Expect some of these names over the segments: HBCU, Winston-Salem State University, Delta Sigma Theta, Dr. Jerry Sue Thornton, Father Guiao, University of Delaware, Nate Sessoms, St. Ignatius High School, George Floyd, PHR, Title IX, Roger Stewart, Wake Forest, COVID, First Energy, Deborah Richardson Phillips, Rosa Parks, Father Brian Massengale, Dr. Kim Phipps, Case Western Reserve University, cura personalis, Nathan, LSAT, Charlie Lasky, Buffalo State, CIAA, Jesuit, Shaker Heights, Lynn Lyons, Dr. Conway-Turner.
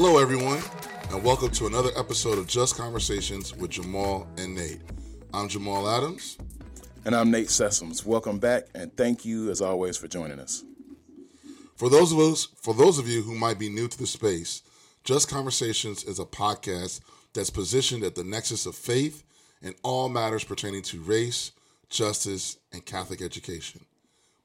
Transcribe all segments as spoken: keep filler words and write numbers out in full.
Hello, everyone, and welcome to another episode of Just Conversations with Jamal and Nate. I'm Jamal Adams. And I'm Nate Sessoms. Welcome back, and thank you, as always, for joining us. For those of us, for those of you who might be new to the space, Just Conversations is a podcast that's positioned at the nexus of faith and all matters pertaining to race, justice, and Catholic education.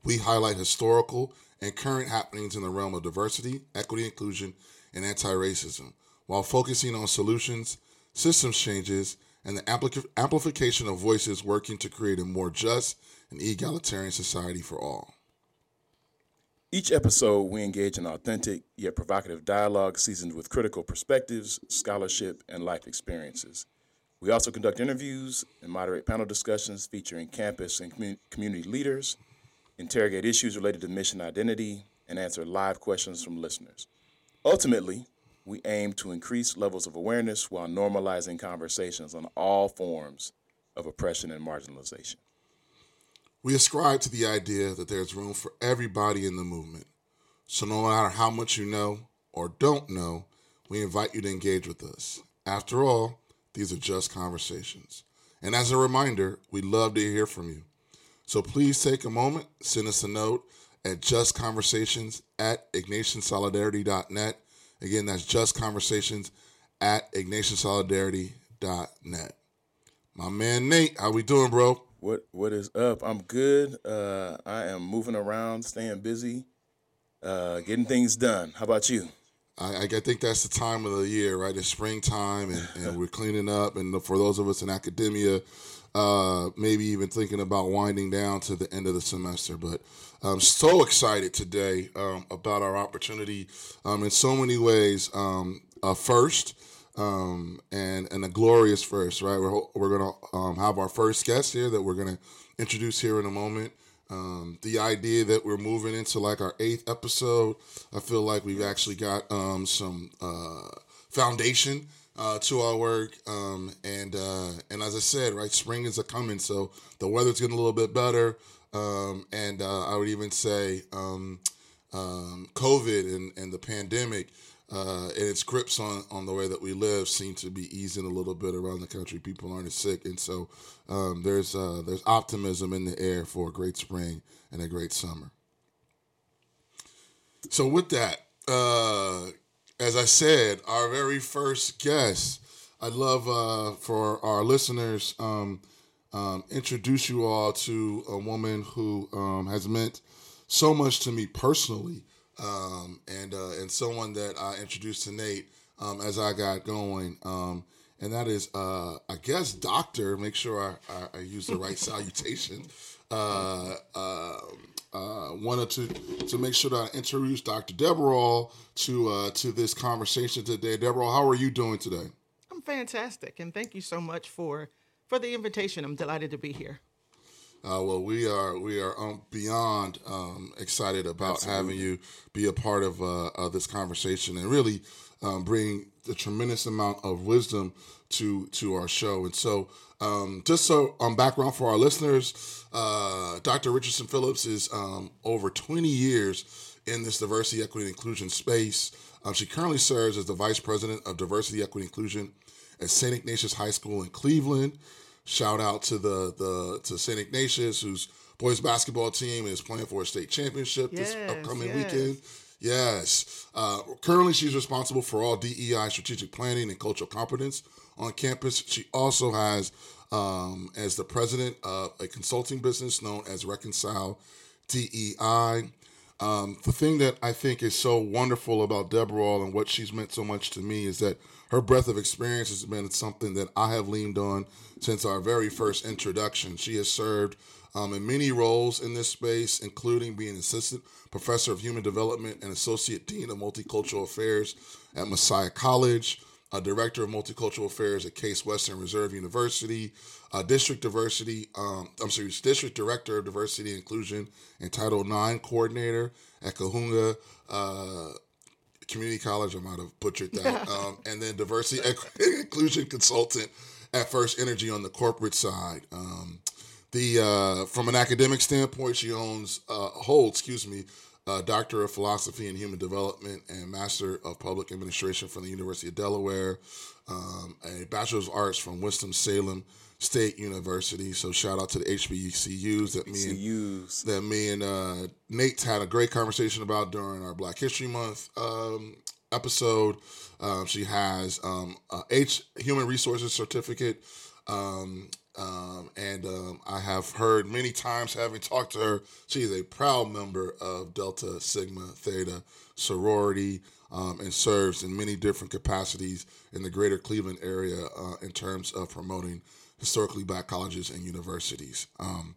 We highlight historical and current happenings in the realm of diversity, equity, inclusion, and anti-racism, while focusing on solutions, systems changes, and the ampli- amplification of voices working to create a more just and egalitarian society for all. Each episode, we engage in authentic yet provocative dialogue seasoned with critical perspectives, scholarship, and life experiences. We also conduct interviews and moderate panel discussions featuring campus and commun- community leaders, interrogate issues related to mission identity, and answer live questions from listeners. Ultimately, we aim to increase levels of awareness while normalizing conversations on all forms of oppression and marginalization. We ascribe to the idea that there's room for everybody in the movement. So no matter how much you know or don't know, we invite you to engage with us. After all, these are just conversations. And as a reminder, we'd love to hear from you. So please take a moment, send us a note at justconversations at Ignatian Solidarity dot net. Again, that's justconversations at Ignatian Solidarity dot net. My man Nate, how we doing, bro? What What is up? I'm good. Uh, I am moving around, staying busy, uh, getting things done. How about you? I, I think that's the time of the year, right? It's springtime, and, and we're cleaning up. And for those of us in academia, Uh, maybe even thinking about winding down to the end of the semester. But I'm so excited today um, about our opportunity um, in so many ways, um, a first um, and, and a glorious first, right? We're, we're going to um, have our first guest here that we're going to introduce here in a moment. Um, the idea that we're moving into like our eighth episode, I feel like we've actually got um, some uh, foundation Uh, to our work, um, and uh, and as I said, right, spring is a coming, so the weather's getting a little bit better, um, and uh, I would even say um, um, COVID and, and the pandemic uh, and its grips on, on the way that we live seem to be easing a little bit around the country. People aren't as sick, and so um, there's uh, there's optimism in the air for a great spring and a great summer. So with that, uh, as I said, our very first guest, I'd love uh, for our listeners um, um, introduce you all to a woman who um, has meant so much to me personally, um, and uh, and someone that I introduced to Nate um, as I got going, um, and that is, uh, I guess, Doctor, make sure I, I, I use the right salutation, uh, uh, Uh, wanted to, to make sure that I introduce Doctor Deborah to uh, to this conversation today. Deborah, how are you doing today? I'm fantastic, and thank you so much for for the invitation. I'm delighted to be here. Uh, well, we are we are um, beyond um, excited about Absolutely. having you be a part of, uh, of this conversation and really um, bring a tremendous amount of wisdom to to our show. And so, um, just so on um, background for our listeners, uh, Doctor Richardson Phillips is um, over twenty years in this diversity, equity, and inclusion space. Um, she currently serves as the Vice President of Diversity, Equity, and Inclusion at Saint Ignatius High School in Cleveland. Shout out to the the to Saint Ignatius, whose boys basketball team is playing for a state championship yes, this upcoming yes. weekend. Yes. Uh, currently, she's responsible for all D E I strategic planning and cultural competence on campus. She also has, um, as the president of a consulting business known as Reconcile D E I. Um, the thing that I think is so wonderful about Deborah and what she's meant so much to me is that her breadth of experience has been something that I have leaned on since our very first introduction. She has served Um, in many roles in this space, including being assistant professor of human development and associate dean of multicultural affairs at Messiah College, a director of multicultural affairs at Case Western Reserve University, a district diversity, um, I'm sorry, district director of diversity and inclusion and Title nine coordinator at Cuyahoga uh, Community College. I might have butchered that. um, and then diversity and inclusion consultant at First Energy on the corporate side. Um, The uh, from an academic standpoint, she owns uh, holds, excuse me, a Doctor of Philosophy in Human Development and Master of Public Administration from the University of Delaware, um, a Bachelor of Arts from Winston-Salem State University. So shout out to the H B C Us that me and, that me and uh, Nate had a great conversation about during our Black History Month um, episode. Um, she has um, a H Human Resources Certificate. Um, um, and um, I have heard many times, having talked to her, she is a proud member of Delta Sigma Theta sorority, um, and serves in many different capacities in the greater Cleveland area uh, in terms of promoting historically Black colleges and universities. Um,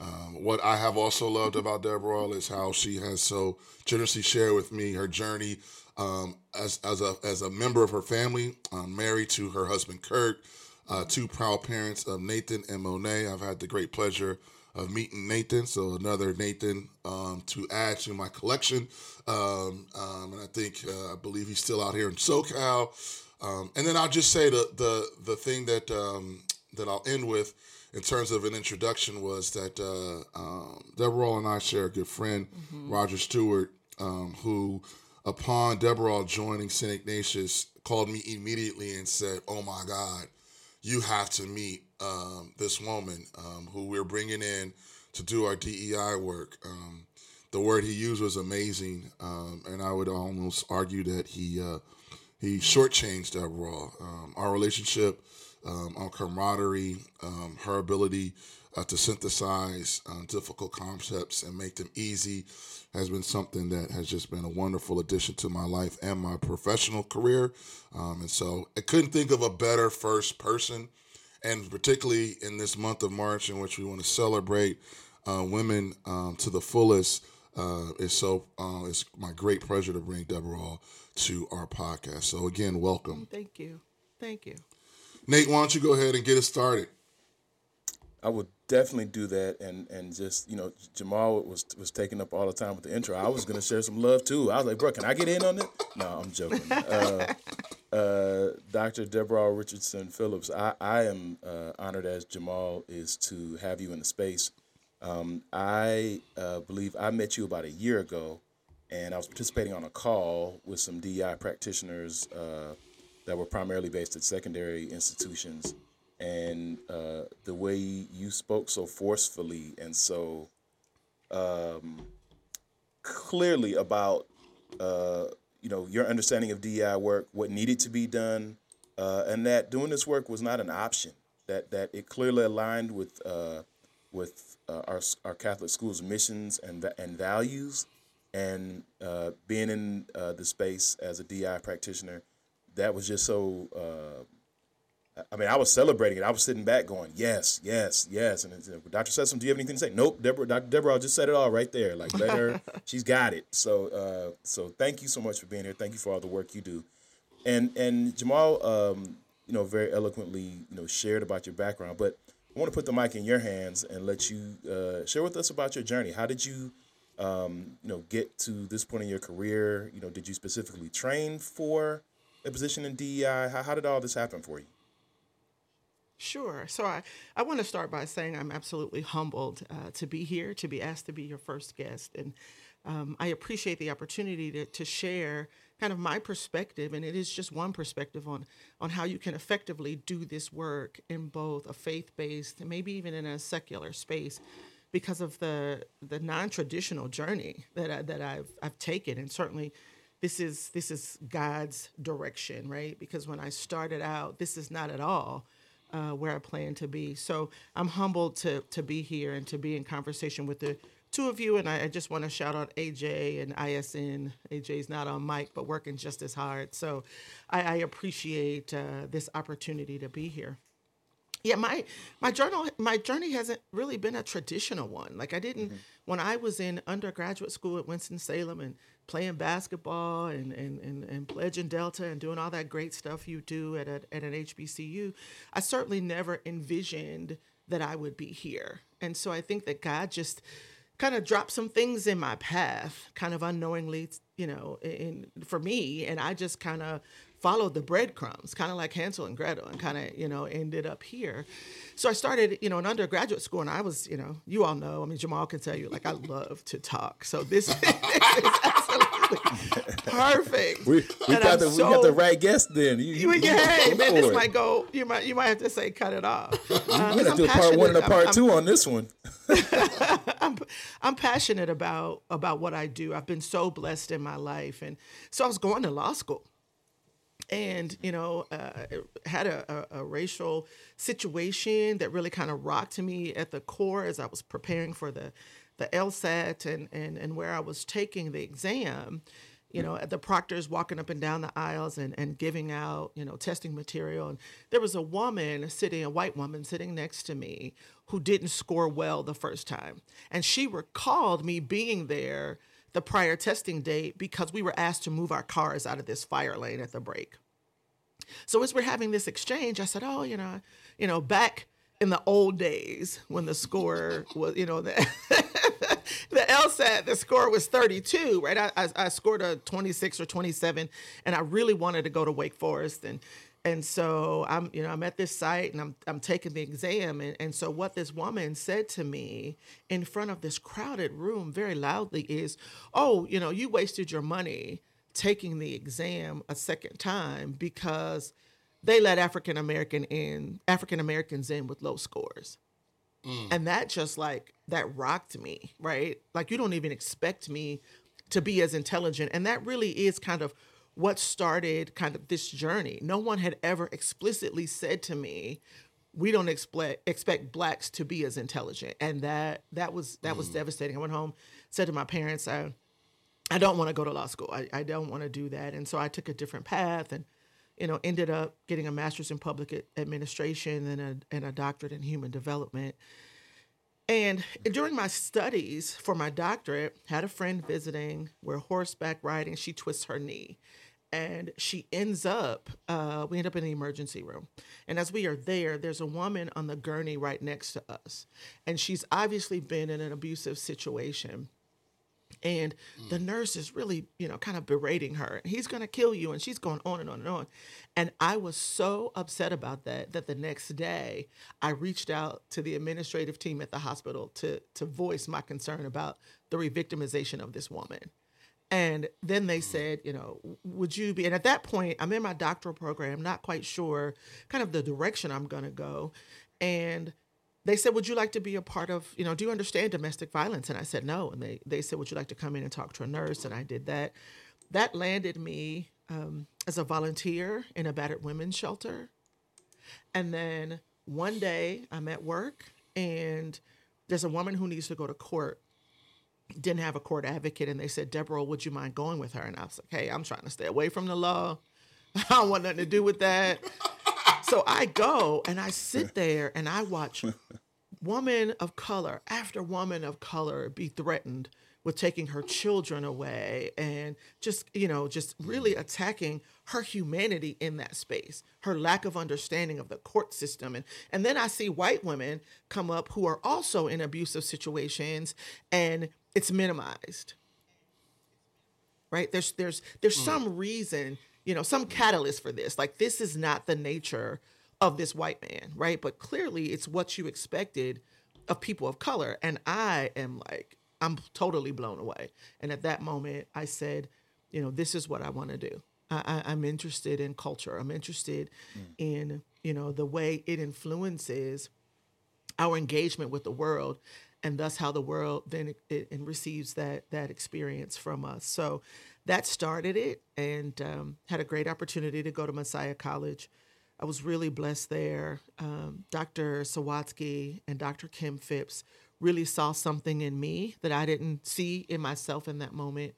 um, what I have also loved about Deborah is how she has so generously shared with me her journey um, as as a as a member of her family, um, married to her husband Kurt. Uh, two proud parents of Nathan and Monet. I've had the great pleasure of meeting Nathan, so another Nathan um, to add to my collection. Um, um, and I think, uh, I believe he's still out here in SoCal. Um, and then I'll just say the the the thing that um, that I'll end with in terms of an introduction was that uh, um, Deborah and I share a good friend, mm-hmm. Roger Stewart, um, who upon Deborah joining Saint Ignatius called me immediately and said, "Oh my God, you have to meet um, this woman um, who we're bringing in to do our D E I work." Um, the word he used was amazing, um, and I would almost argue that he uh, he shortchanged Deborah. Um, our relationship, um, our camaraderie, um, her ability uh, to synthesize um, difficult concepts and make them easy has been something that has just been a wonderful addition to my life and my professional career. Um, and so I couldn't think of a better first person, and particularly in this month of March in which we want to celebrate uh, women um, to the fullest. Uh, it's, so, uh, it's my great pleasure to bring Deborah to our podcast. So again, welcome. Thank you. Thank you. Nate, why don't you go ahead and get us started? I would definitely do that, and and just, you know, Jamal was was taking up all the time with the intro. I was going to share some love, too. I was like, bro, can I get in on it? No, I'm joking. Uh, uh, Doctor Deborah Richardson Phillips, I, I am uh, honored, as Jamal is, to have you in the space. Um, I uh, believe I met you about a year ago, and I was participating on a call with some D E I practitioners uh, that were primarily based at secondary institutions. And uh, the way you spoke so forcefully and so um, clearly about, uh, you know, your understanding of D E I work, what needed to be done, uh, and that doing this work was not an option. That that it clearly aligned with uh, with uh, our our Catholic schools' missions and and values, and uh, being in uh, the space as a D E I practitioner, that was just so. Uh, I mean, I was celebrating it. I was sitting back going, yes, yes, yes. And Doctor Sessoms, do you have anything to say? Nope, Deborah, Doctor Deborah just said it all right there. Like, let her, she's got it. So uh, so thank you so much for being here. Thank you for all the work you do. And and Jamal, um, you know, very eloquently, you know, shared about your background. But I want to put the mic in your hands and let you uh, share with us about your journey. How did you, um, you know, get to this point in your career? You know, did you specifically train for a position in D E I? How, how did all this happen for you? Sure. So I, I want to start by saying I'm absolutely humbled uh, to be here, to be asked to be your first guest. And um, I appreciate the opportunity to, to share kind of my perspective. And it is just one perspective on, on how you can effectively do this work in both a faith-based and maybe even in a secular space, because of the the non-traditional journey that I, that I've I've taken. And certainly this is this is God's direction, right? Because when I started out, this is not at all Uh, where I plan to be. So I'm humbled to to be here and to be in conversation with the two of you. And I, I just want to shout out A J and I S N. A J's not on mic, but working just as hard. So I, I appreciate uh, this opportunity to be here. Yeah, my my journal, my journey hasn't really been a traditional one. Like I didn't, mm-hmm. when I was in undergraduate school at Winston-Salem and playing basketball and, and, and, and pledging Delta and doing all that great stuff you do at a, at an H B C U, I certainly never envisioned that I would be here. And so I think that God just kind of dropped some things in my path, kind of unknowingly, you know, in, for me. And I just kind of followed the breadcrumbs, kind of like Hansel and Gretel, and kind of, you know, ended up here. So I started, you know, in undergraduate school, and I was, you know, you all know, I mean, Jamal can tell you, like, I love to talk. So this, this is absolutely perfect. We, we, got, the, so, we got the right guest then. You, you, you, you, hey, man, this might go, you might, you might have to say cut it off. We're going to do a part one and a part I'm, two I'm, on this one. I'm, I'm passionate about, about what I do. I've been so blessed in my life. And so I was going to law school. And, you know, uh, had a, a, a racial situation that really kind of rocked me at the core as I was preparing for the, the LSAT and, and, and where I was taking the exam, you know, at the proctors walking up and down the aisles and, and giving out, you know, testing material. And there was a woman sitting, a white woman sitting next to me who didn't score well the first time. And she recalled me being there the prior testing date because we were asked to move our cars out of this fire lane at the break. So as we're having this exchange, I said, oh, you know, you know, back in the old days when the score was, you know, the, the LSAT, the score was thirty-two, right? I, I, I scored a twenty-six or twenty-seven, and I really wanted to go to Wake Forest. And and so I'm, you know, I'm at this site and I'm I'm taking the exam. And, and so what this woman said to me in front of this crowded room very loudly is, oh, you know, you wasted your money taking the exam a second time because they let African American in, African Americans in with low scores. Mm. And that just like, that rocked me, right? Like, you don't even expect me to be as intelligent. And that really is kind of what started kind of this journey. No one had ever explicitly said to me, we don't expect expect blacks to be as intelligent. And that that was that was mm. devastating. I went home, said to my parents, I, I don't want to go to law school. I, I don't want to do that. And so I took a different path and, you know, ended up getting a master's in public administration and a, and a doctorate in human development. And during my studies for my doctorate, had a friend visiting, we're horseback riding, she twists her knee. And she ends up, uh, we end up in the emergency room. And as we are there, there's a woman on the gurney right next to us. And she's obviously been in an abusive situation. And mm. the nurse is really, you know, kind of berating her. He's going to kill you. And she's going on and on and on. And I was so upset about that, that the next day I reached out to the administrative team at the hospital to, to voice my concern about the re-victimization of this woman. And then they said, you know, would you be, and at that point, I'm in my doctoral program, not quite sure kind of the direction I'm going to go. And they said, would you like to be a part of, you know, do you understand domestic violence? And I said, no. And they, they said, would you like to come in and talk to a nurse? And I did that. That landed me um, as a volunteer in a battered women's shelter. And then one day I'm at work and there's a woman who needs to go to court. Didn't have a court advocate, and they said, Deborah, would you mind going with her? And I was like, hey, I'm trying to stay away from the law. I don't want nothing to do with that. So I go, and I sit there, and I watch woman of color after woman of color be threatened with taking her children away and just, you know, just really attacking her humanity in that space, her lack of understanding of the court system. And, and then I see white women come up who are also in abusive situations, and it's minimized, right? There's there's there's mm. some reason, you know, some catalyst for this. Like, this is not the nature of this white man, right? But clearly it's what you expected of people of color. And I am like, I'm totally blown away. And at that moment I said, you know, this is what I want to do. I, I, I'm interested in culture. I'm interested mm. in, you know, the way it influences our engagement with the world, and thus how the world then it, it, and receives that that experience from us. So that started it, and um, had a great opportunity to go to Messiah College. I was really blessed there. Um, Doctor Sawatsky and Doctor Kim Phipps really saw something in me that I didn't see in myself in that moment.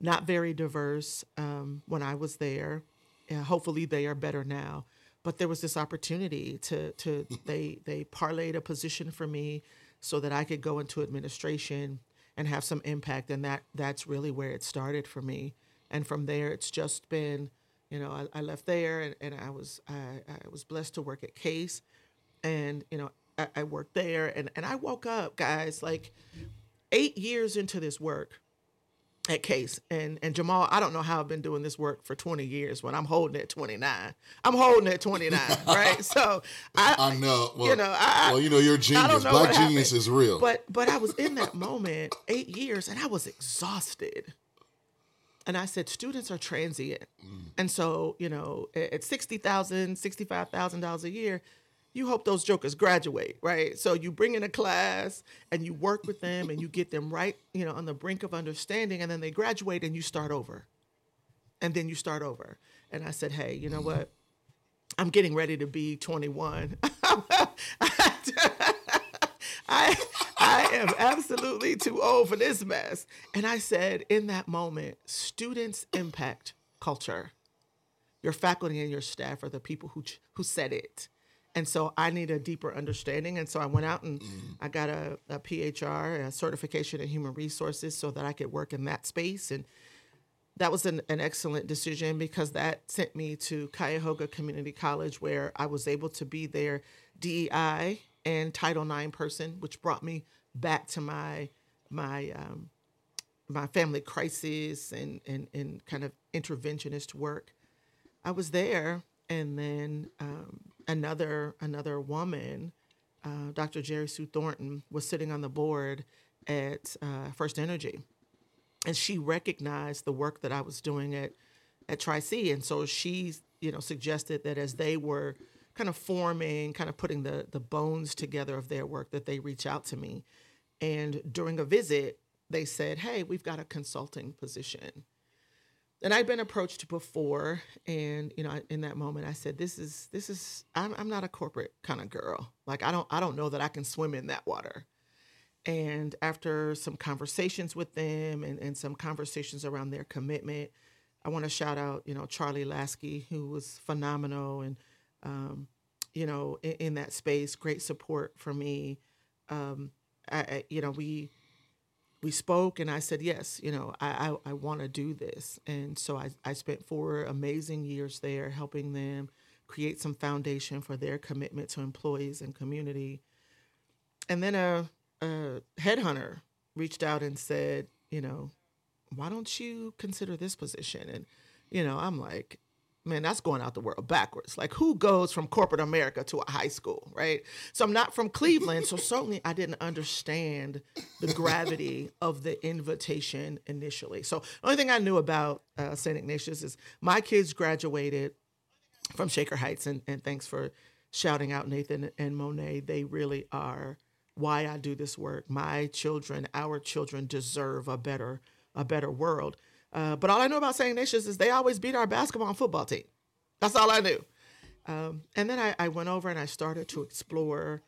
Not very diverse um, when I was there. Uh, hopefully they are better now. But there was this opportunity to, to they, they parlayed a position for me so that I could go into administration and have some impact. And that that's really where it started for me. And from there, it's just been, you know, I, I left there and, and I was I, I was blessed to work at Case. And, you know, I, I worked there and, and I woke up, guys, like eight years into this work, at Case. And and Jamal, I don't know how I've been doing this work for twenty years when I'm holding at twenty-nine. I'm holding at twenty-nine, right? So I, I know. Well, you know, I, well, you know, you're genius. Know Black genius happened. Is real. But but I was in that moment eight years, and I was exhausted. And I said, students are transient. Mm. And so, you know, at sixty thousand dollars, sixty-five thousand dollars a year, you hope those jokers graduate, right? So you bring in a class and you work with them and you get them right, you know, on the brink of understanding, and then they graduate and you start over. And then you start over. And I said, hey, you know what? I'm getting ready to be twenty-one. I I am absolutely too old for this mess. And I said, in that moment, students impact culture. Your faculty and your staff are the people who who said it. And so I need a deeper understanding. And so I went out and mm-hmm. I got a, a P H R, a certification in human resources, so that I could work in that space. And that was an, an excellent decision, because that sent me to Cuyahoga Community College, where I was able to be their D E I and Title nine person, which brought me back to my my um, my family crisis and, and, and kind of interventionist work. I was there, and then um, another another woman, uh, Doctor Jerry Sue Thornton, was sitting on the board at uh, First Energy, and she recognized the work that I was doing at at Tri-C, and so she, you know, suggested that as they were kind of forming, kind of putting the the bones together of their work, that they reach out to me. And during a visit, they said, hey, we've got a consulting position. And I'd been approached before, and you know, in that moment, I said, this is this is I'm I'm not a corporate kind of girl. Like I don't I don't know that I can swim in that water. And after some conversations with them and, and some conversations around their commitment, I want to shout out, you know, Charlie Lasky, who was phenomenal and Um, you know, in, in that space, great support for me. Um, I, I, you know, we we spoke, and I said, yes, you know, I I, I want to do this. And so I, I spent four amazing years there helping them create some foundation for their commitment to employees and community. And then a, a headhunter reached out and said, you know, why don't you consider this position? And, you know, I'm like, man, that's going out the world backwards. Like, who goes from corporate America to a high school, right? So I'm not from Cleveland, so certainly I didn't understand the gravity of the invitation initially. So the only thing I knew about uh, Saint Ignatius is my kids graduated from Shaker Heights, and, and thanks for shouting out Nathan and Monet. They really are why I do this work. My children, our children deserve a better, a better world. Uh, but all I know about Saint Ignatius is they always beat our basketball and football team. That's all I knew. Um, and then I, I went over and I started to explore,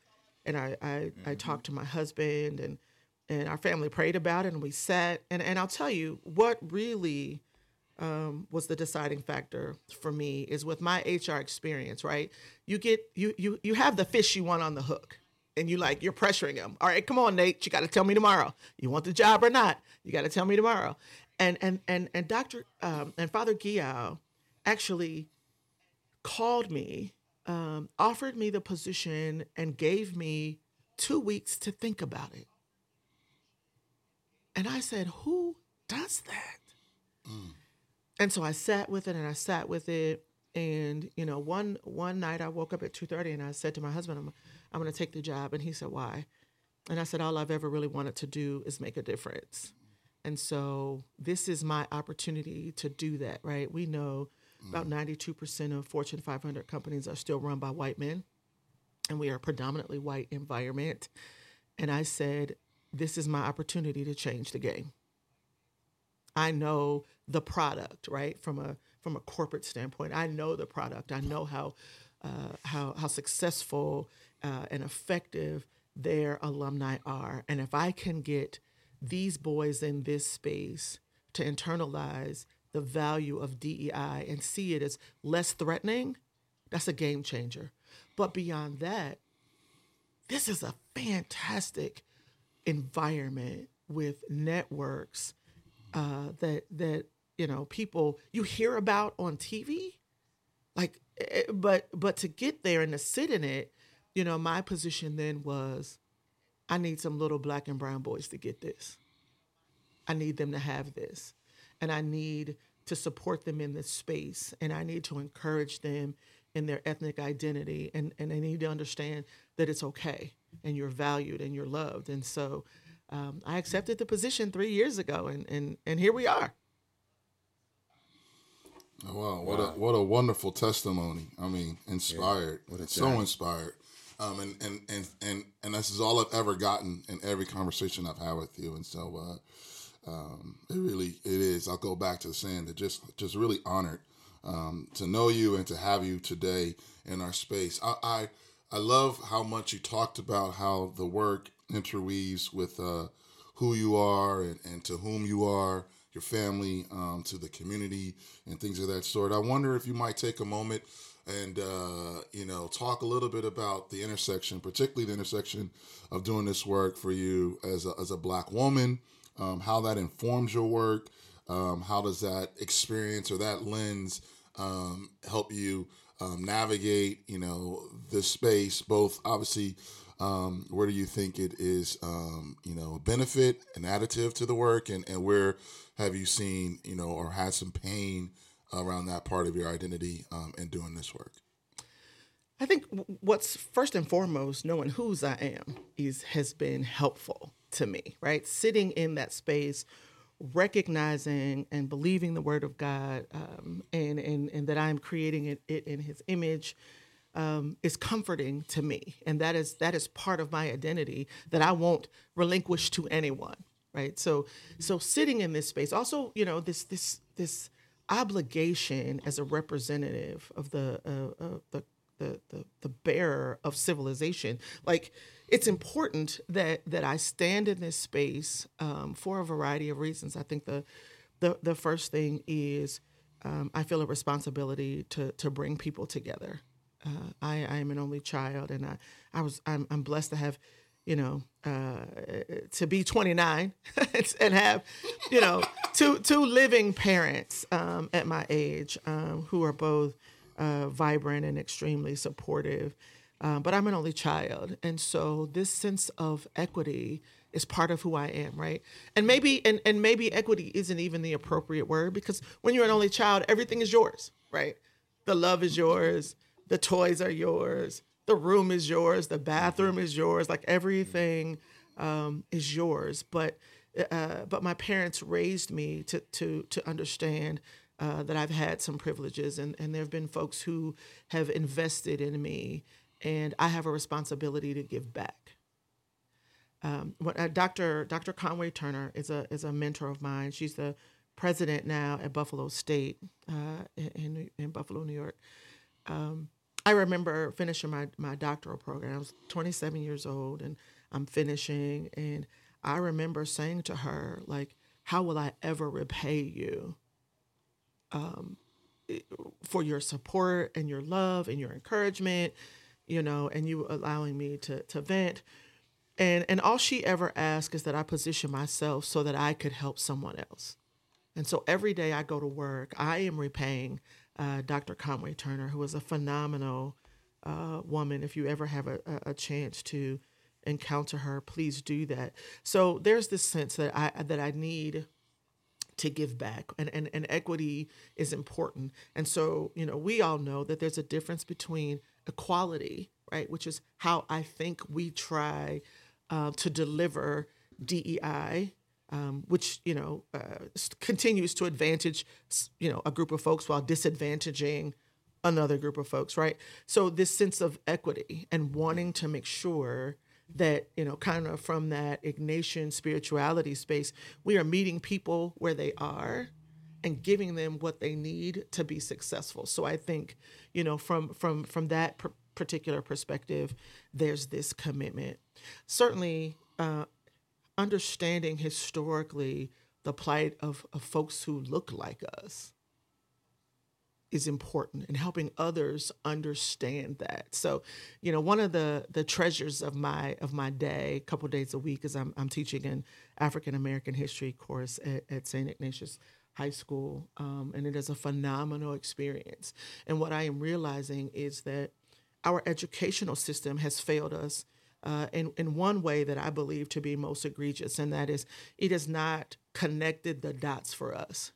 and I I, mm-hmm. I talked to my husband, and and our family prayed about it, and we sat. And, and I'll tell you what really um, was the deciding factor for me is with my H R experience, right? You get you you you have the fish you want on the hook. And you like, you're pressuring him. All right, come on, Nate. You got to tell me tomorrow. You want the job or not? You got to tell me tomorrow. And and and and Doctor Um, and Father Guiao actually called me, um, offered me the position, and gave me two weeks to think about it. And I said, who does that? Mm. And so I sat with it, and I sat with it. And, you know, one one night I woke up at two thirty, and I said to my husband, I'm I'm going to take the job. And he said, why? And I said, all I've ever really wanted to do is make a difference. And so this is my opportunity to do that, right? We know about ninety-two percent of Fortune five hundred companies are still run by white men, and we are a predominantly white environment. And I said, this is my opportunity to change the game. I know the product, right? From a from a corporate standpoint, I know the product. I know how uh, how how successful Uh, and effective their alumni are. And if I can get these boys in this space to internalize the value of D E I and see it as less threatening, that's a game changer. But beyond that, this is a fantastic environment with networks uh, that, that you know, people you hear about on T V. Like, but but to get there and to sit in it, you know, my position then was, I need some little black and brown boys to get this. I need them to have this, and I need to support them in this space, and I need to encourage them in their ethnic identity, and, and they need to understand that it's okay, and you're valued, and you're loved. And so um, I accepted the position three years ago, and and and here we are. Oh, wow, what wow. a what a wonderful testimony. I mean, inspired, yeah, so inspired. Um, and, and, and, and, and this is all I've ever gotten in every conversation I've had with you. And so, uh, um, it really, it is, I'll go back to saying that just, just really honored, um, to know you and to have you today in our space. I, I, I love how much you talked about how the work interweaves with, uh, who you are and, and to whom you are, your family, um, to the community and things of that sort. I wonder if you might take a moment and, uh, you know, talk a little bit about the intersection, particularly the intersection of doing this work for you as a, as a Black woman, um, how that informs your work, um, how does that experience or that lens um, help you um, navigate, you know, this space, both obviously, um, where do you think it is, um, you know, a benefit, an additive to the work, and, and where have you seen, you know, or had some pain around that part of your identity um, and doing this work? I think what's first and foremost, knowing whose I am is has been helpful to me, right? Sitting in that space, recognizing and believing the Word of God um, and, and, and that I'm creating it, it in His image um, is comforting to me. And that is that is part of my identity that I won't relinquish to anyone, right? So so sitting in this space, also, you know, this this this obligation as a representative of the, uh, uh, the the the the bearer of civilization, like it's important that that I stand in this space um, for a variety of reasons. I think the the, the first thing is um, I feel a responsibility to to bring people together. Uh, I I am an only child, and I I was I'm, I'm blessed to have. you know, uh, to be twenty-nine and have, you know, two two living parents um, at my age um, who are both uh, vibrant and extremely supportive. Um, but I'm an only child. And so this sense of equity is part of who I am, right? And maybe and, and maybe equity isn't even the appropriate word, because when you're an only child, everything is yours, right? The love is yours. The toys are yours. The room is yours. The bathroom is yours. Like everything um, is yours. But uh, but my parents raised me to to to understand uh, that I've had some privileges, and, and there have been folks who have invested in me, and I have a responsibility to give back. Um, what, uh, Doctor Doctor Conway-Turner is a is a mentor of mine. She's the president now at Buffalo State uh, in in Buffalo, New York. Um, I remember finishing my, my doctoral program. I was twenty-seven years old, and I'm finishing. And I remember saying to her, like, how will I ever repay you um, for your support and your love and your encouragement, you know, and you allowing me to to vent. And, and all she ever asked is that I position myself so that I could help someone else. And so every day I go to work, I am repaying Uh, Doctor Conway-Turner, who is a phenomenal uh, woman. If you ever have a, a chance to encounter her, please do that. So there's this sense that I that I need to give back, and, and, and equity is important. And so, you know, we all know that there's a difference between equality, right, which is how I think we try uh, to deliver D E I, Um, which, you know, uh, continues to advantage, you know, a group of folks while disadvantaging another group of folks, right? So this sense of equity and wanting to make sure that, you know, kind of from that Ignatian spirituality space, we are meeting people where they are and giving them what they need to be successful. So I think, you know, from from from that pr- particular perspective, there's this commitment. Certainly, uh understanding historically the plight of, of folks who look like us is important, and helping others understand that. So, you know, one of the the treasures of my of my day, a couple of days a week, is I'm I'm teaching an African American history course at, at Saint Ignatius High School, um, and it is a phenomenal experience. And what I am realizing is that our educational system has failed us uh, in, in one way that I believe to be most egregious, and that is it has not connected the dots for us.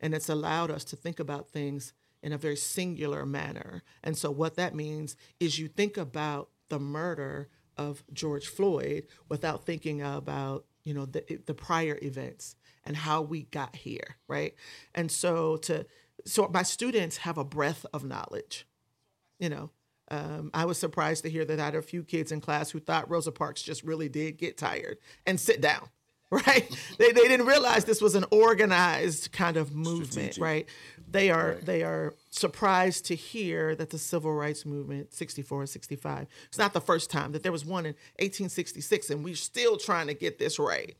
And it's allowed us to think about things in a very singular manner. And so what that means is you think about the murder of George Floyd without thinking about, you know, the, the prior events and how we got here, right? And so to so my students have a breadth of knowledge, you know. Um, I was surprised to hear that I had a few kids in class who thought Rosa Parks just really did get tired and sit down, right? they they didn't realize this was an organized kind of movement, strategic. Right? They are right. they are surprised to hear that the Civil Rights Movement, sixty-four and sixty-five, it's not the first time that there was one in eighteen sixty-six, and we're still trying to get this right.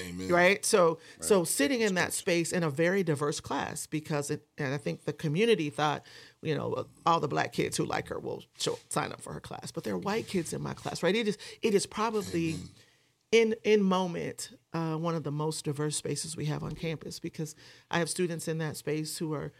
Amen. Right? So right. so sitting in that space in a very diverse class, because it, and I think the community thought, you know, all the black kids who like her will show, sign up for her class. But there are white kids in my class, right? It is it is probably Amen. in in moment uh, one of the most diverse spaces we have on campus, because I have students in that space who are,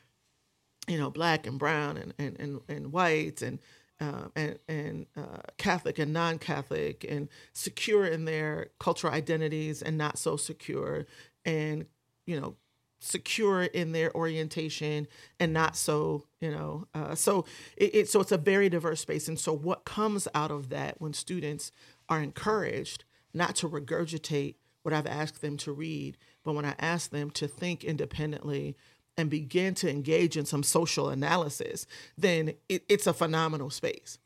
you know, black and brown and and, and, and white and Uh, and and uh, Catholic and non-Catholic, and secure in their cultural identities and not so secure, and, you know, secure in their orientation and not so, you know, uh, so it, it so it's a very diverse space. And so what comes out of that when students are encouraged not to regurgitate what I've asked them to read, but when I ask them to think independently and begin to engage in some social analysis, then it, it's a phenomenal space,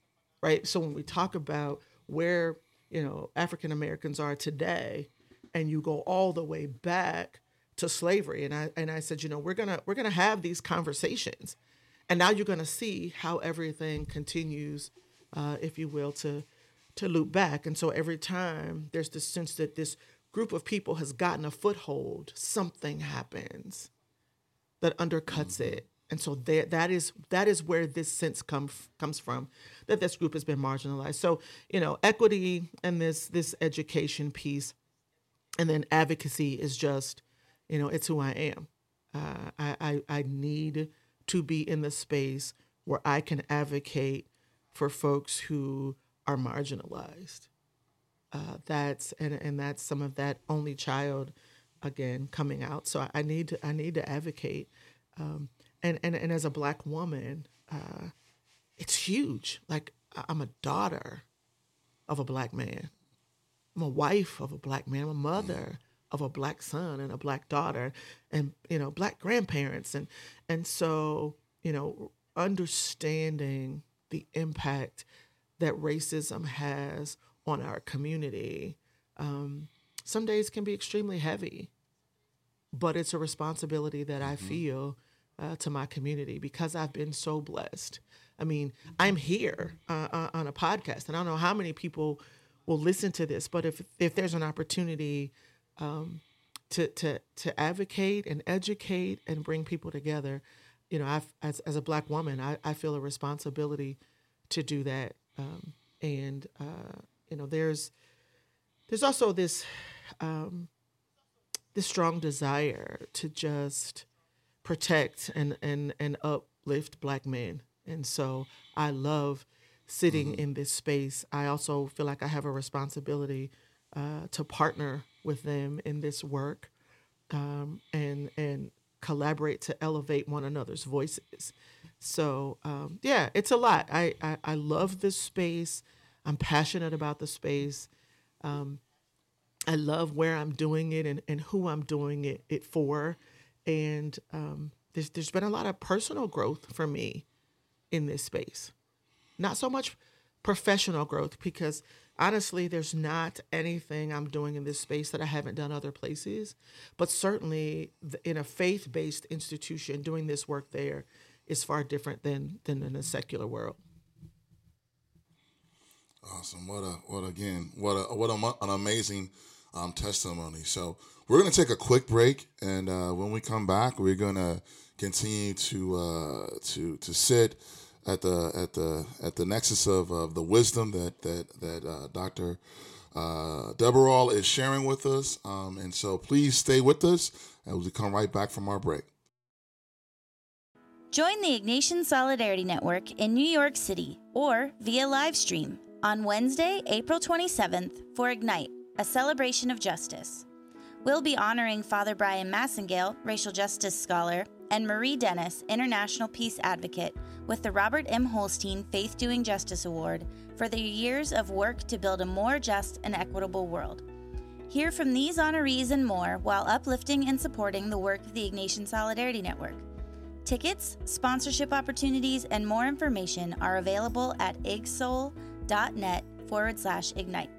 right? So when we talk about where, you know, African Americans are today, and you go all the way back to slavery, and I and I said, you know, we're gonna we're gonna have these conversations, and now you're gonna see how everything continues, uh, if you will, to to loop back. And so every time there's this sense that this group of people has gotten a foothold, something happens that undercuts it. And so there, that is that is where this sense come, comes from, that this group has been marginalized. So, you know, equity and this this education piece, and then advocacy is just, you know, it's who I am. Uh, I, I I need to be in the space where I can advocate for folks who are marginalized. Uh, that's and, and that's some of that only child again coming out. So I need to, I need to advocate. Um, and, and, and as a black woman, uh, it's huge. Like, I'm a daughter of a black man. I'm a wife of a black man. I'm a mother of a black son and a black daughter, and, you know, black grandparents. And, and so, you know, understanding the impact that racism has on our community, um, some days can be extremely heavy, but it's a responsibility that I feel uh, to my community, because I've been so blessed. I mean, I'm here uh, on a podcast, and I don't know how many people will listen to this, but if if there's an opportunity um, to to to advocate and educate and bring people together, you know, I've, as as a black woman, I, I feel a responsibility to do that. Um, and uh, you know, there's. There's also this um, this strong desire to just protect and, and, and uplift black men. And so I love sitting mm-hmm. in this space. I also feel like I have a responsibility uh, to partner with them in this work, um, and and collaborate to elevate one another's voices. So, um, yeah, it's a lot. I, I, I love this space. I'm passionate about the space. Um, I love where I'm doing it and, and who I'm doing it, it for. And um, there's, there's been a lot of personal growth for me in this space. Not so much professional growth, because honestly, there's not anything I'm doing in this space that I haven't done other places. But certainly in a faith-based institution, doing this work there is far different than, than in the secular world. Awesome. What a, what again, what a, what a, an amazing um, testimony. So we're going to take a quick break. And uh, when we come back, we're going to continue to, uh, to, to sit at the, at the, at the nexus of, of the wisdom that, that, that uh, Doctor uh, Deborah is sharing with us. Um, and so please stay with us, and we'll come right back from our break. Join the Ignatian Solidarity Network in New York City or via live stream on Wednesday, April twenty-seventh, for Ignite, a celebration of justice. We'll be honoring Father Brian Massengale, racial justice scholar, and Marie Dennis, international peace advocate, with the Robert M. Holstein Faith Doing Justice Award for their years of work to build a more just and equitable world. Hear from these honorees and more while uplifting and supporting the work of the Ignatian Solidarity Network. Tickets, sponsorship opportunities, and more information are available at igsol.net forward slash ignite.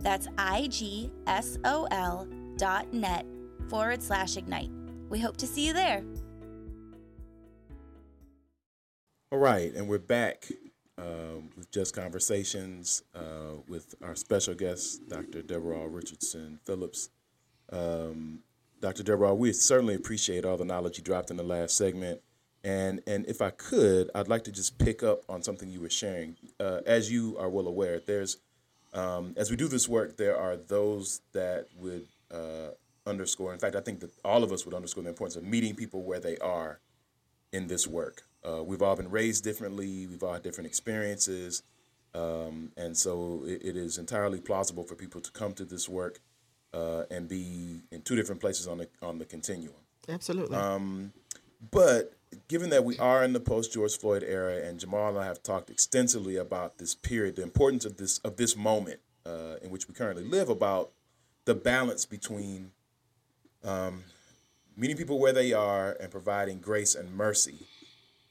That's I-G-S-O-L dot net forward slash ignite. We hope to see you there. All right, and we're back uh, with Just Conversations uh, with our special guest, Doctor Deborah Richardson Phillips. Um, Doctor Deborah, we certainly appreciate all the knowledge you dropped in the last segment. And and if I could, I'd like to just pick up on something you were sharing. Uh, as you are well aware, there's um, as we do this work, there are those that would uh, underscore. In fact, I think that all of us would underscore the importance of meeting people where they are in this work. Uh, we've all been raised differently. We've all had different experiences. Um, and so it, it is entirely plausible for people to come to this work uh, and be in two different places on the on the continuum. Absolutely. Um, but given that we are in the post-George Floyd era, and Jamal and I have talked extensively about this period, the importance of this of this moment uh, in which we currently live, about the balance between um, meeting people where they are and providing grace and mercy.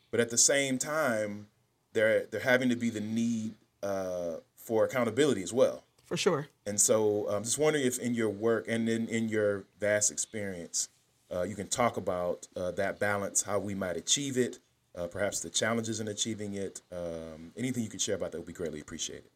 But at the same time, there there having to be the need uh, for accountability as well. For sure. And so I'm um, just wondering if in your work and in, in your vast experience, uh, you can talk about uh, that balance, how we might achieve it, uh, perhaps the challenges in achieving it. Um, anything you could share about that would be greatly appreciated.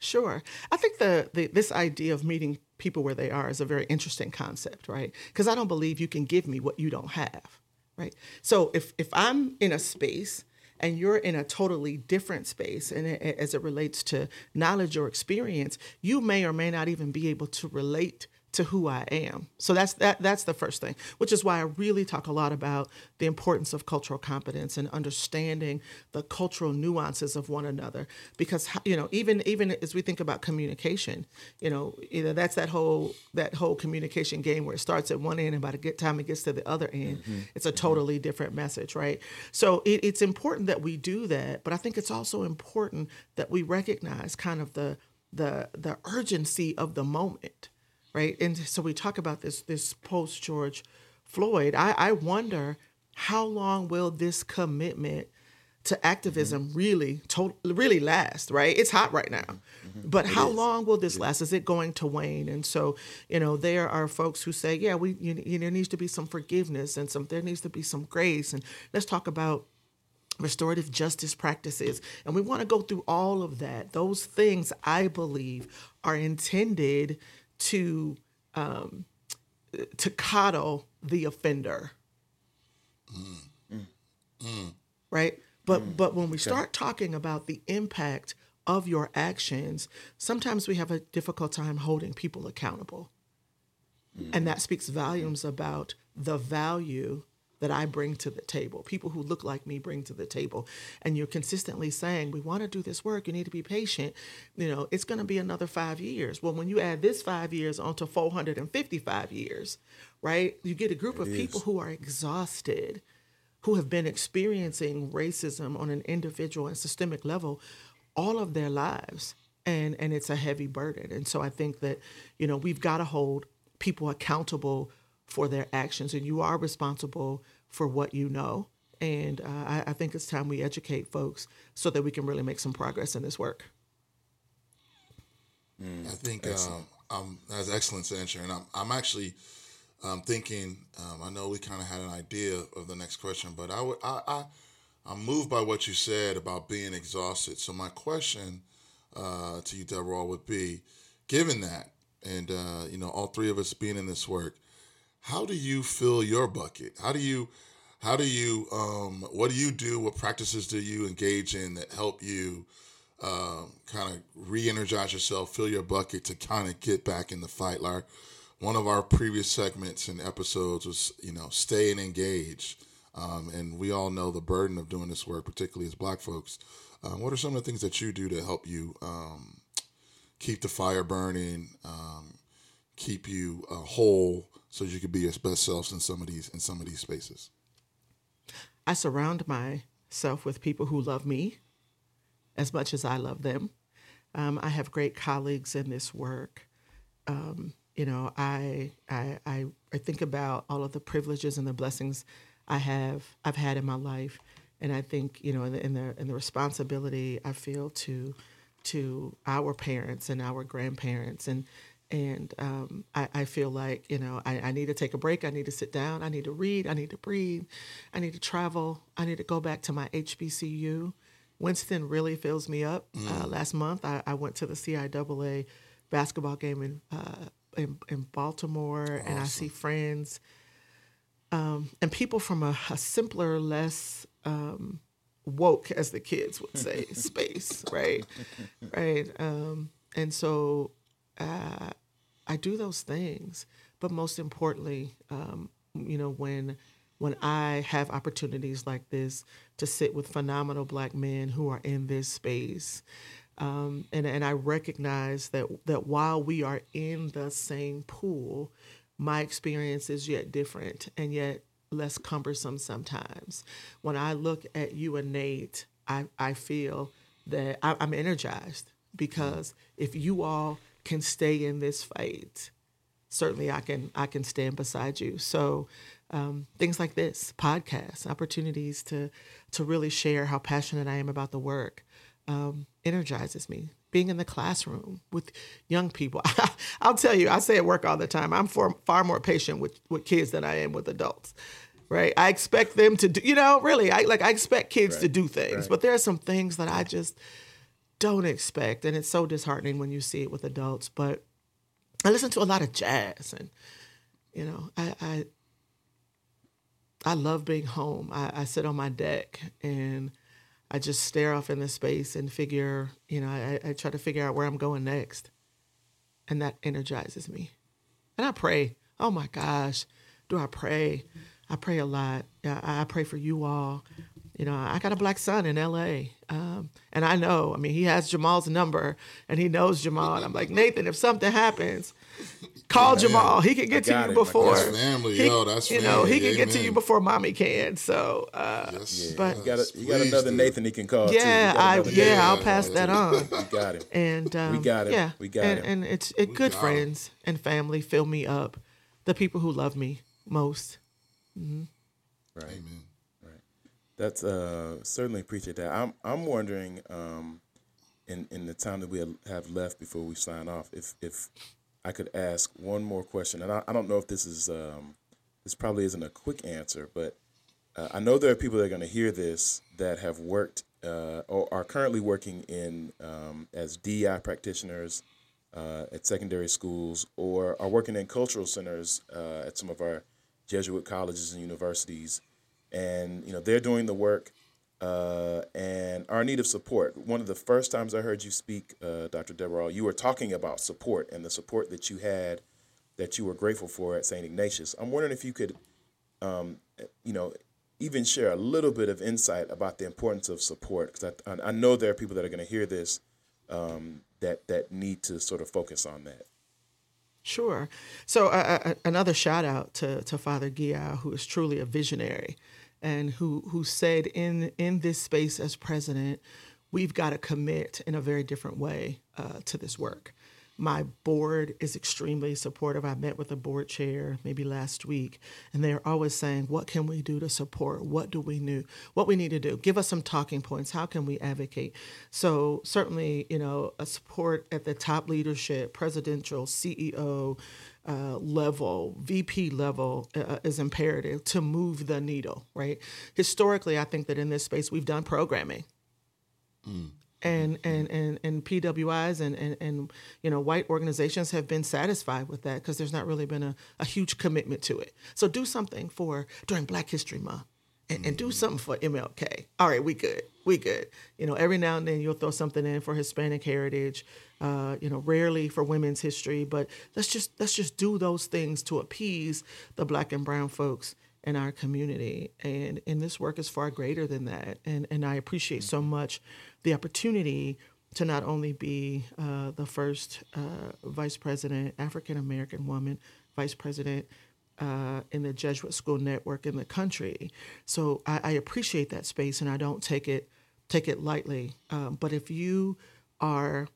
Sure. I think the, the this idea of meeting people where they are is a very interesting concept, right? Because I don't believe you can give me what you don't have. Right. So if, if I'm in a space and you're in a totally different space, and it, as it relates to knowledge or experience, you may or may not even be able to relate to who I am. So that's that that's the first thing, which is why I really talk a lot about the importance of cultural competence and understanding the cultural nuances of one another. Because, you know, even even as we think about communication, you know, either that's that whole that whole communication game where it starts at one end and by the time it gets to the other end, mm-hmm. it's a totally mm-hmm. different message, right? So it, it's important that we do that, but I think it's also important that we recognize kind of the the the urgency of the moment. Right. And so we talk about this this post George Floyd. I, I wonder how long will this commitment to activism mm-hmm. really to, really last? Right. It's hot right now. Mm-hmm. But it how is. long will this last? Is it going to wane? And so, you know, there are folks who say, yeah, we you, you know, there needs to be some forgiveness and some there needs to be some grace. And let's talk about restorative justice practices. And we want to go through all of that. Those things, I believe, are intended to um, to coddle the offender, mm. Mm. Mm. right? But mm. but when we okay. start talking about the impact of your actions, sometimes we have a difficult time holding people accountable, mm. and that speaks volumes mm. about the value that I bring to the table, people who look like me bring to the table. And you're consistently saying, we want to do this work. You need to be patient. You know, it's going to be another five years. Well, when you add this five years onto four hundred fifty-five years, right, you get a group it of is. people who are exhausted, who have been experiencing racism on an individual and systemic level all of their lives. And, and it's a heavy burden. And so I think that, you know, we've got to hold people accountable for their actions, and you are responsible for what you know. And uh, I, I think it's time we educate folks so that we can really make some progress in this work. Mm, I think um, um, that's an excellent answer. And I'm, I'm actually um, thinking, um, I know we kind of had an idea of the next question, but I would, I, I, I'm moved by what you said about being exhausted. So my question uh, to you, Deborah, would be, given that, and uh, you know, all three of us being in this work, how do you fill your bucket? How do you, how do you, um, what do you do? What practices do you engage in that help you um, kind of re-energize yourself, fill your bucket to kind of get back in the fight? Like one of our previous segments and episodes was, you know, stay and engage. Um, and we all know the burden of doing this work, particularly as Black folks. Um, what are some of the things that you do to help you um, keep the fire burning, um, keep you uh, whole, so you can be your best selves in some of these in some of these spaces? I surround myself with people who love me as much as I love them. Um, I have great colleagues in this work. Um, you know, I, I I I think about all of the privileges and the blessings I have I've had in my life, and I think, you know, in the in the, in the responsibility I feel to to our parents and our grandparents, and and um, I, I feel like, you know, I, I need to take a break. I need to sit down. I need to read. I need to breathe. I need to travel. I need to go back to my H B C U. Winston really fills me up. Mm. Uh, last month, I, I went to the C I A A basketball game in uh, in, in Baltimore, awesome. And I see friends um, and people from a, a simpler, less um, woke, as the kids would say, space, right? Right. Um, and so uh, I do those things, but most importantly, um, you know, when when I have opportunities like this to sit with phenomenal Black men who are in this space. Um, and, and I recognize that that while we are in the same pool, my experience is yet different and yet less cumbersome sometimes. When I look at you and Nate, I, I feel that I, I'm energized, because if you all can stay in this fight, certainly I can I can stand beside you. So um, things like this, podcasts, opportunities to to really share how passionate I am about the work, Um, energizes me. Being in the classroom with young people. I'll tell you, I say at work all the time, I'm far, far more patient with, with kids than I am with adults, right? I expect them to do, you know, really, I like I expect kids right. to do things, right. but there are some things that I just don't expect. And it's so disheartening when you see it with adults. But I listen to a lot of jazz, and, you know, I I, I love being home. I, I sit on my deck and I just stare off in the space and figure, you know, I, I try to figure out where I'm going next. And that energizes me. And I pray. Oh, my gosh. Do I pray? I pray a lot. I, I pray for you all. You know, I got a Black son in L A Um, and I know, I mean, he has Jamal's number and he knows Jamal. And I'm like, Nathan, if something happens, call yeah, Jamal. He can get to you him. before. That's family, he, yo. That's family. You know, he Amen. can get to you before mommy can. So, uh, yes, yeah. but you got, a, you got another do. Nathan he can call. Yeah, too. I, yeah, Nathan. I'll pass that on. We got it. And um, we got it. Yeah, we got it. And, and it's it, good friends him. and family fill me up. The people who love me most. Mm-hmm. Right. Amen. Right. That's uh, certainly appreciate that. I'm I'm wondering, um, in in the time that we have left before we sign off, if if I could ask one more question, and I, I don't know if this is, um, this probably isn't a quick answer, but uh, I know there are people that are going to hear this that have worked uh, or are currently working in um, as D E I practitioners uh, at secondary schools, or are working in cultural centers uh, at some of our Jesuit colleges and universities, and you know they're doing the work uh, and are in need of support. One of the first times I heard you speak, uh, Doctor Deborah, you were talking about support and the support that you had, that you were grateful for at Saint Ignatius. I'm wondering if you could, um, you know, even share a little bit of insight about the importance of support, because I, I know there are people that are going to hear this um, that that need to sort of focus on that. Sure. So uh, another shout out to, to Father Guiao, who is truly a visionary, and who who said in, in this space as president, we've got to commit in a very different way uh, to this work. My board is extremely supportive. I met with the board chair maybe last week, and they're always saying, what can we do to support? What do we need? What we need to do? Give us some talking points. How can we advocate? So certainly, you know, a support at the top leadership, presidential, C E O uh, level, V P level uh, is imperative to move the needle, right? Historically, I think that in this space, we've done programming. Mm. And and, and, and P W Is and, and, and you know white organizations have been satisfied with that, because there's not really been a, a huge commitment to it. So do something for during Black History Month, and, and do something for M L K. All right, we good, we good. You know, every now and then you'll throw something in for Hispanic heritage. Uh, you know, rarely for women's history, but let's just let's just do those things to appease the Black and brown folks in our community. And, and this work is far greater than that. And, and I appreciate so much the opportunity to not only be uh, the first uh, vice president, African-American woman, vice president uh, in the Jesuit school network in the country. So I, I appreciate that space, and I don't take it take it lightly. Um, but if you are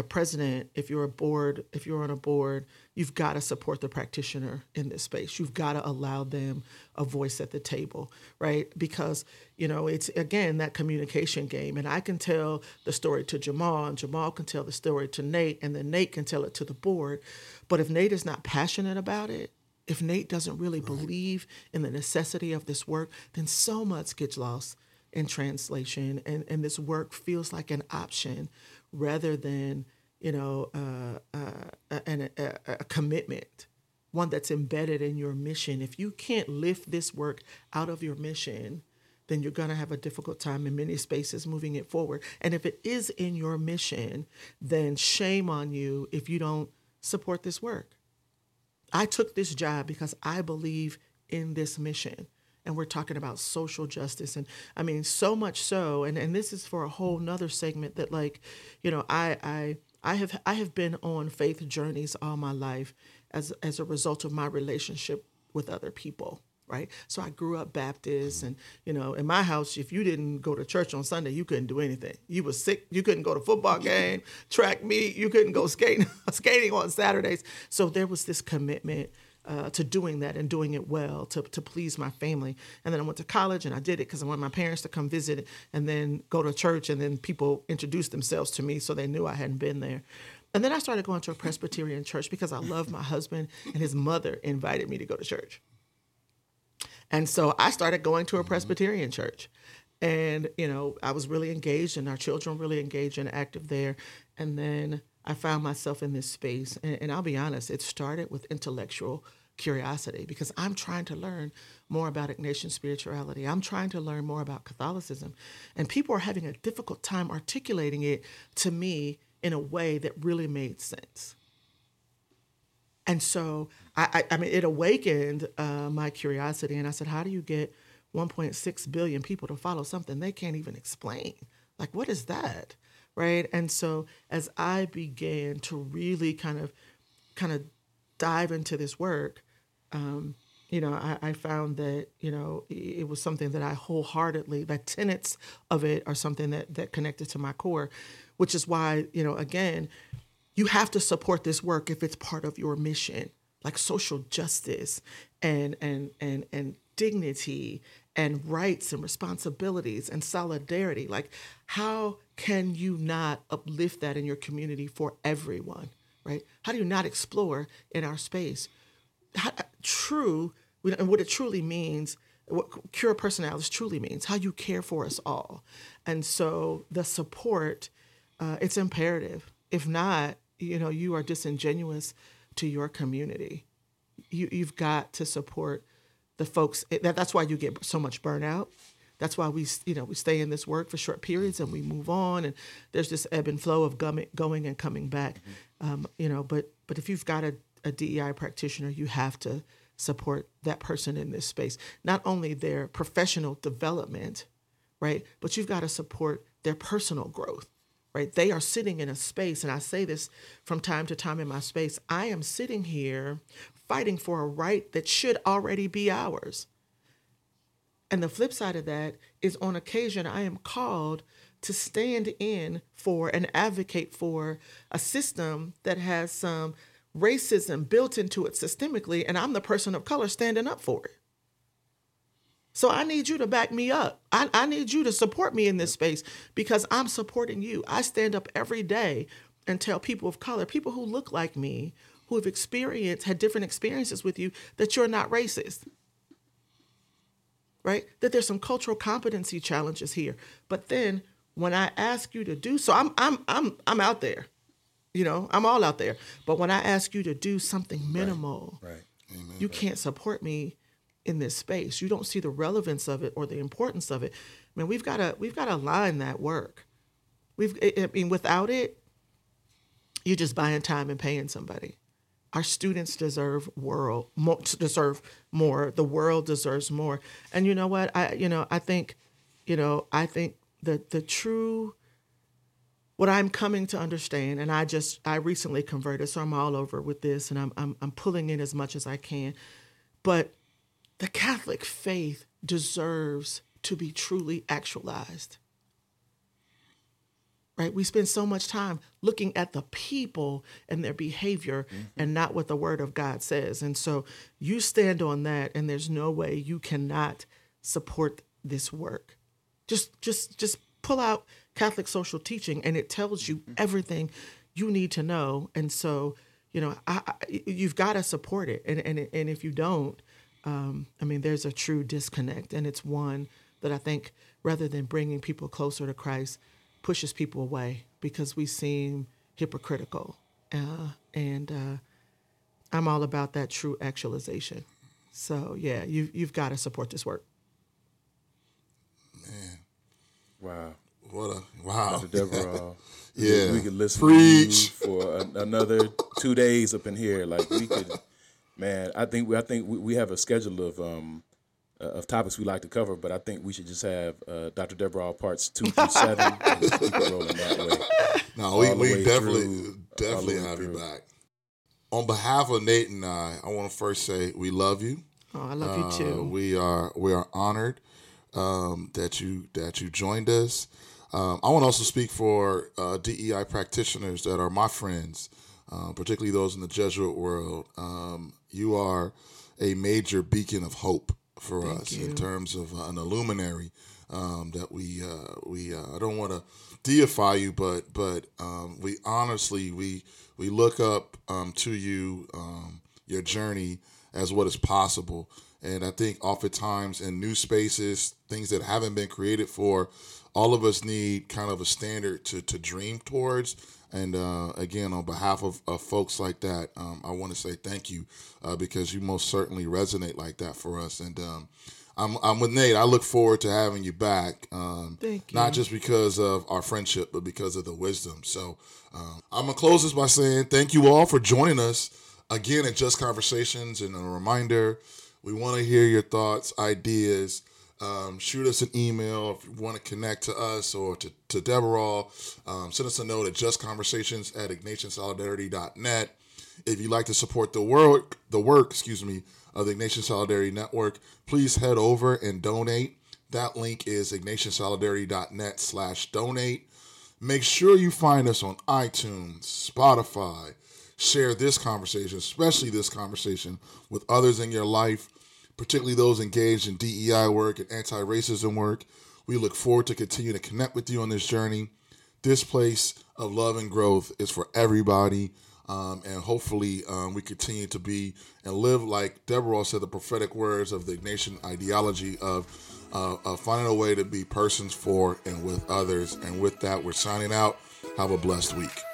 a president, if you're a board, if you're on a board, you've got to support the practitioner in this space. You've got to allow them a voice at the table, right? Because, you know, it's, again, that communication game. And I can tell the story to Jamal, and Jamal can tell the story to Nate, and then Nate can tell it to the board. But if Nate is not passionate about it, if Nate doesn't really right. believe in the necessity of this work, then so much gets lost in translation. And, and this work feels like an option rather than, you know, uh, uh, an, a, a commitment, one that's embedded in your mission. If you can't lift this work out of your mission, then you're going to have a difficult time in many spaces moving it forward. And if it is in your mission, then shame on you if you don't support this work. I took this job because I believe in this mission. And we're talking about social justice. And I mean, so much so, and, and this is for a whole nother segment that, like, you know, I I I have I have been on faith journeys all my life as as a result of my relationship with other people, right? So I grew up Baptist, and, you know, in my house, if you didn't go to church on Sunday, you couldn't do anything. You were sick, you couldn't go to football game, track meet, you couldn't go skating skating on Saturdays. So there was this commitment Uh, to doing that and doing it well to to please my family. And then I went to college, and I did it because I wanted my parents to come visit and then go to church, and then people introduced themselves to me so they knew I hadn't been there. And then I started going to a Presbyterian church because I loved my husband, and his mother invited me to go to church. And so I started going to a Presbyterian church. And, you know, I was really engaged, and our children really engaged and active there. And then I found myself in this space, and, and I'll be honest, it started with intellectual curiosity because I'm trying to learn more about Ignatian spirituality. I'm trying to learn more about Catholicism, and people are having a difficult time articulating it to me in a way that really made sense. And so, I, I, I mean, it awakened uh, my curiosity, and I said, how do you get one point six billion people to follow something they can't even explain? Like, what is that? Right. And so as I began to really kind of kind of dive into this work, um, you know, I, I found that, you know, it was something that I wholeheartedly, the tenets of it are something that that connected to my core, which is why, you know, again, you have to support this work if it's part of your mission, like social justice and and and and dignity and rights and responsibilities and solidarity. Like, how can you not uplift that in your community for everyone, right? How do you not explore in our space how, true and what it truly means, what cura personalis truly means, how you care for us all? And so the support, uh, it's imperative. If not, you know, you are disingenuous to your community. You, you've got to support the folks. That's why you get so much burnout. That's why we, you know, we stay in this work for short periods and we move on. And there's this ebb and flow of going and coming back, um, you know. But but if you've got a, a D E I practitioner, you have to support that person in this space. Not only their professional development, right, but you've got to support their personal growth, right? They are sitting in a space, and I say this from time to time in my space, I am sitting here fighting for a right that should already be ours. And the flip side of that is, on occasion, I am called to stand in for and advocate for a system that has some racism built into it systemically, and I'm the person of color standing up for it. So I need you to back me up. I, I need you to support me in this space because I'm supporting you. I stand up every day and tell people of color, people who look like me, who have experienced, had different experiences with you, that you're not racist. Right? That there's some cultural competency challenges here. But then when I ask you to do so, I'm I'm I'm I'm out there. You know, I'm all out there. But when I ask you to do something minimal, right. Right. Amen. You can't support me in this space. You don't see the relevance of it or the importance of it. I mean, we've got to we've got to align that work. We've I mean, without it, you're just buying time and paying somebody. Our students deserve world more, deserve more. The world deserves more. And you know what? I you know I think, you know I think that the true what I'm coming to understand, and I just I recently converted, so I'm all over with this, and I'm I'm, I'm pulling in as much as I can. But the Catholic faith deserves to be truly actualized. Right? We spend so much time looking at the people and their behavior mm-hmm. and not what the Word of God says. And so you stand on that, and there's no way you cannot support this work. Just just just pull out Catholic Social Teaching, and it tells you mm-hmm. everything you need to know. And so, you know, I, I, you've got to support it. And and and if you don't, um, I mean, there's a true disconnect, and it's one that I think, rather than bringing people closer to Christ, pushes people away because we seem hypocritical. Uh, and uh, I'm all about that true actualization. So, yeah, you, you've got to support this work. Man. Wow. What a, wow. Doctor Deborah, yeah. we could listen Preach. to you for a, another two days up in here. Like, we could, man, I think we, I think we, we have a schedule of, um, Uh, of topics we like to cover, but I think we should just have uh, Doctor Deborah parts two through seven. And just keep it rolling that way. No, we, we definitely, through, definitely have through. you back. On behalf of Nate and I, I want to first say we love you. Oh, I love uh, you too. We are we are honored um, that you that you joined us. Um, I want to also speak for uh, D E I practitioners that are my friends, uh, particularly those in the Jesuit world. Um, you are a major beacon of hope for Thank us you. in terms of uh, an illuminary um, that we uh, we uh, I don't want to deify you, but but um, we honestly we we look up um, to you um, your journey as what is possible, and I think oftentimes in new spaces, things that haven't been created for, all of us need kind of a standard to to dream towards. And uh, again, on behalf of, of folks like that, um, I want to say thank you uh, because you most certainly resonate like that for us. And um, I'm, I'm with Nate. I look forward to having you back. Um, thank you. Not just because of our friendship, but because of the wisdom. So um, I'm going to close this by saying thank you all for joining us again at Just Conversations. And a reminder, we want to hear your thoughts, ideas. Um, shoot us an email if you want to connect to us or to, to Deborah. Um, send us a note at justconversations at Ignatian Solidarity dot net. If you'd like to support the work, the work, excuse me, of the Ignatian Solidarity Network, please head over and donate. That link is Ignatian Solidarity dot net slash donate. Make sure you find us on iTunes, Spotify. Share this conversation, especially this conversation, with others in your life, particularly those engaged in D E I work and anti-racism work. We look forward to continuing to connect with you on this journey. This place of love and growth is for everybody. Um, and hopefully um, we continue to be and live, like Deborah said, the prophetic words of the Ignatian ideology of, uh, of finding a way to be persons for and with others. And with that, we're signing out. Have a blessed week.